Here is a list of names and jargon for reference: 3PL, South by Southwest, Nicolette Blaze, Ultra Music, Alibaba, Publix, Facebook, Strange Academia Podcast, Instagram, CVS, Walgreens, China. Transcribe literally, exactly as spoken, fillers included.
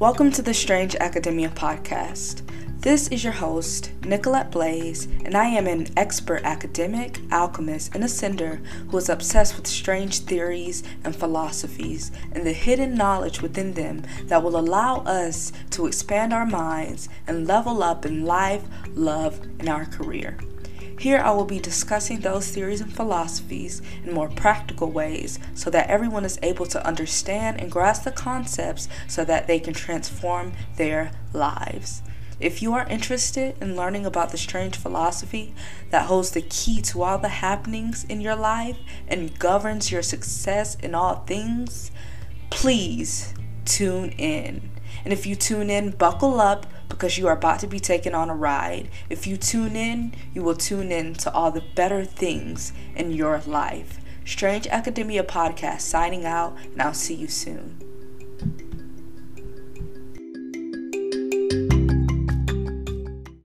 Welcome to the Strange Academia Podcast. This is your host, Nicolette Blaze, and I am an expert academic, alchemist, and ascender who is obsessed with strange theories and philosophies and the hidden knowledge within them that will allow us to expand our minds and level up in life, love, and our career. Here I will be discussing those theories and philosophies in more practical ways so that everyone is able to understand and grasp the concepts so that they can transform their lives. If you are interested in learning about the strange philosophy that holds the key to all the happenings in your life and governs your success in all things, please tune in. And if you tune in, buckle up, because you are about to be taken on a ride. If you tune in, you will tune in to all the better things in your life. Strange Academia Podcast signing out, and I'll see you soon.